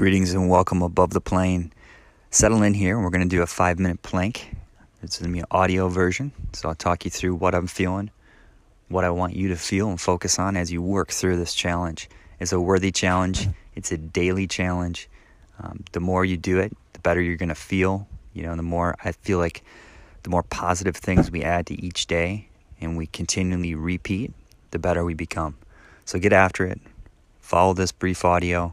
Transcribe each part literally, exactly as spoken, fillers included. Greetings and welcome above the plane. Settle in here. We're going to do a five minute plank. It's going to be an audio version. So I'll talk you through what I'm feeling, what I want you to feel and focus on as you work through this challenge. It's a worthy challenge. It's a daily challenge. Um, the more you do it, the better you're going to feel. You know, the more I feel like the more positive things we add to each day and we continually repeat, the better we become. So get after it. Follow this brief audio.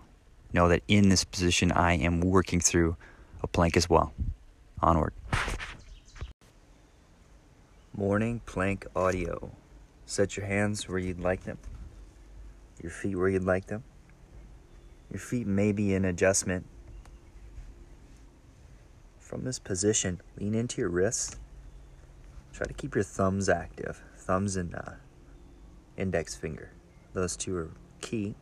Know that in this position, I am working through a plank as well. Onward. Morning plank audio. Set your hands where you'd like them. Your feet where you'd like them. Your feet may be in adjustment. From this position, lean into your wrists. Try to keep your thumbs active. Thumbs and uh, index finger. Those two are key.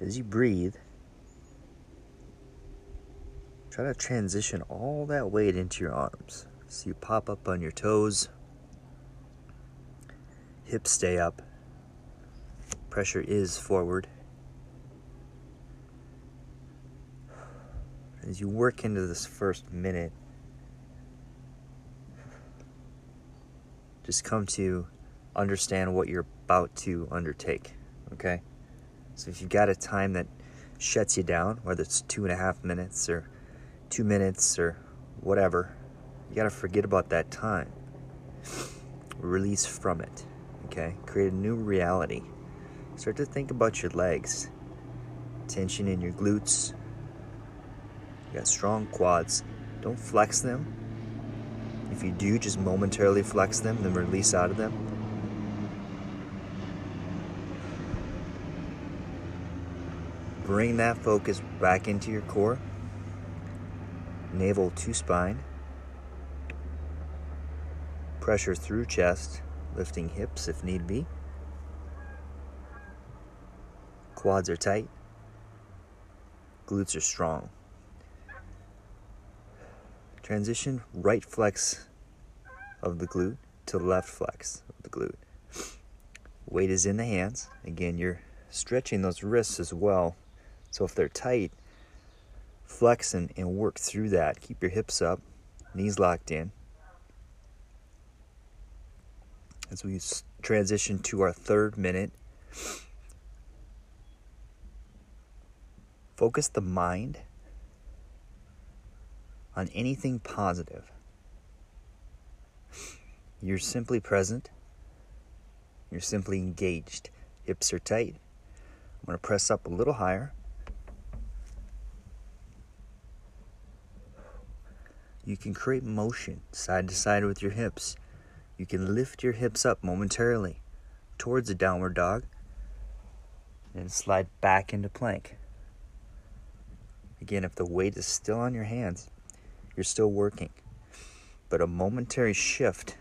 As you breathe, try to transition all that weight into your arms. So you pop up on your toes, hips stay up, pressure is forward. As you work into this first minute, just come to understand what you're about to undertake, okay? So if you've got a time that shuts you down, whether it's two and a half minutes or two minutes or whatever, you got to forget about that time. Release from it, okay? Create a new reality. Start to think about your legs, tension in your glutes. You got strong quads. Don't flex them. If you do, just momentarily flex them, then release out of them. Bring that focus back into your core, navel to spine, pressure through chest, lifting hips if need be. Quads are tight, glutes are strong. Transition right flex of the glute to left flex of the glute. Weight is in the hands. Again, you're stretching those wrists as well. So if they're tight, flex and, and work through that. Keep your hips up, knees locked in. As we transition to our third minute, focus the mind on anything positive. You're simply present. You're simply engaged. Hips are tight. I'm going to press up a little higher. You can create motion side to side with your hips. You can lift your hips up momentarily towards a downward dog and slide back into plank. Again, if the weight is still on your hands, you're still working, but a momentary shift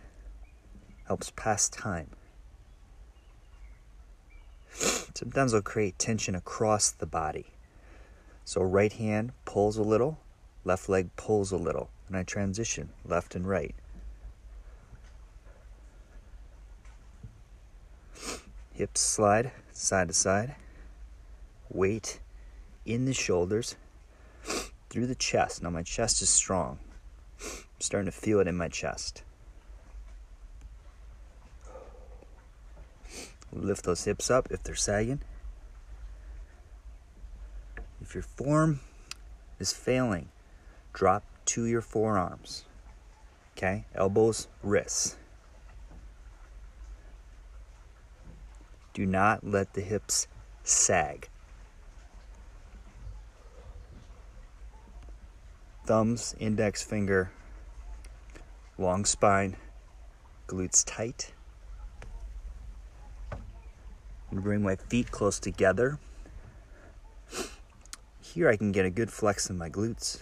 helps pass time. Sometimes it'll create tension across the body. So right hand pulls a little, left leg pulls a little, and I transition left and right. Hips slide side to side. Weight in the shoulders, through the chest. Now my chest is strong. I'm starting to feel it in my chest. Lift those hips up if they're sagging. If your form is failing, drop to your forearms, okay? Elbows, wrists. Do not let the hips sag. Thumbs, index finger, long spine, glutes tight. I'm gonna bring my feet close together. Here I can get a good flex in my glutes.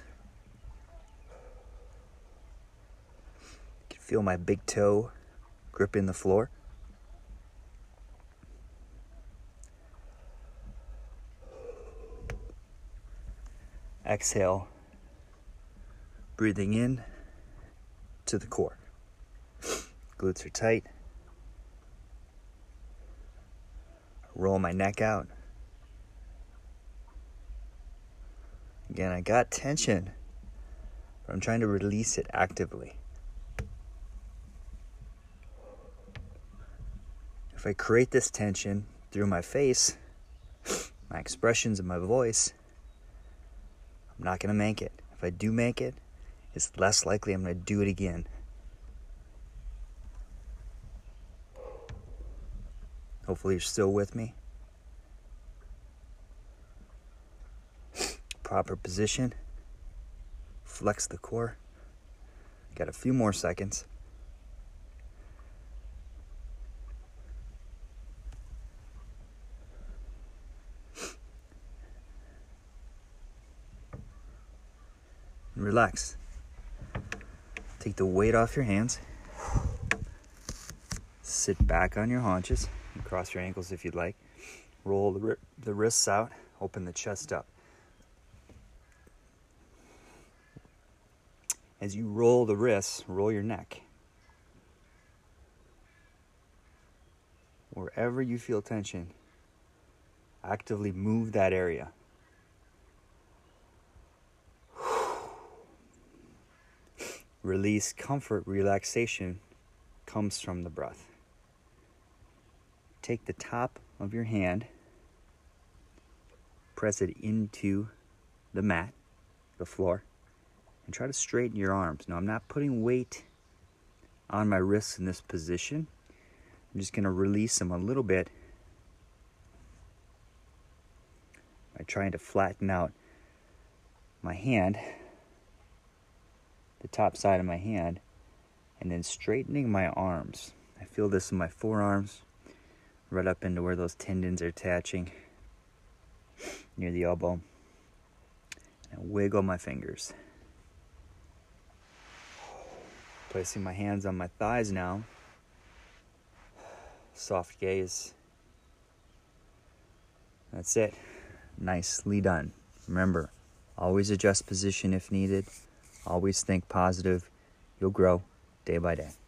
Feel my big toe gripping the floor. Exhale, breathing in to the core. Glutes are tight. Roll my neck out. Again, I got tension, but I'm trying to release it actively. If I create this tension through my face, my expressions and my voice, I'm not going to make it. If I do make it, it's less likely I'm going to do it again. Hopefully you're still with me. Proper position. Flex the core. Got a few more seconds. Relax. Take the weight off your hands. Sit back on your haunches. You cross your ankles if you'd like. Roll the, the wrists out. Open the chest up. As you roll the wrists, roll your neck. Wherever you feel tension, actively move that area. Release, comfort, relaxation comes from the breath. Take the top of your hand, press it into the mat, the floor. And try to straighten your arms. Now, I'm not putting weight on my wrists in this position. I'm just going to release them a little bit by trying to flatten out my hand, the top side of my hand, and then straightening my arms. I feel this in my forearms, right up into where those tendons are attaching near the elbow. And I wiggle my fingers. Placing my hands on my thighs now. Soft gaze. That's it. Nicely done. Remember, always adjust position if needed. Always think positive. You'll grow day by day.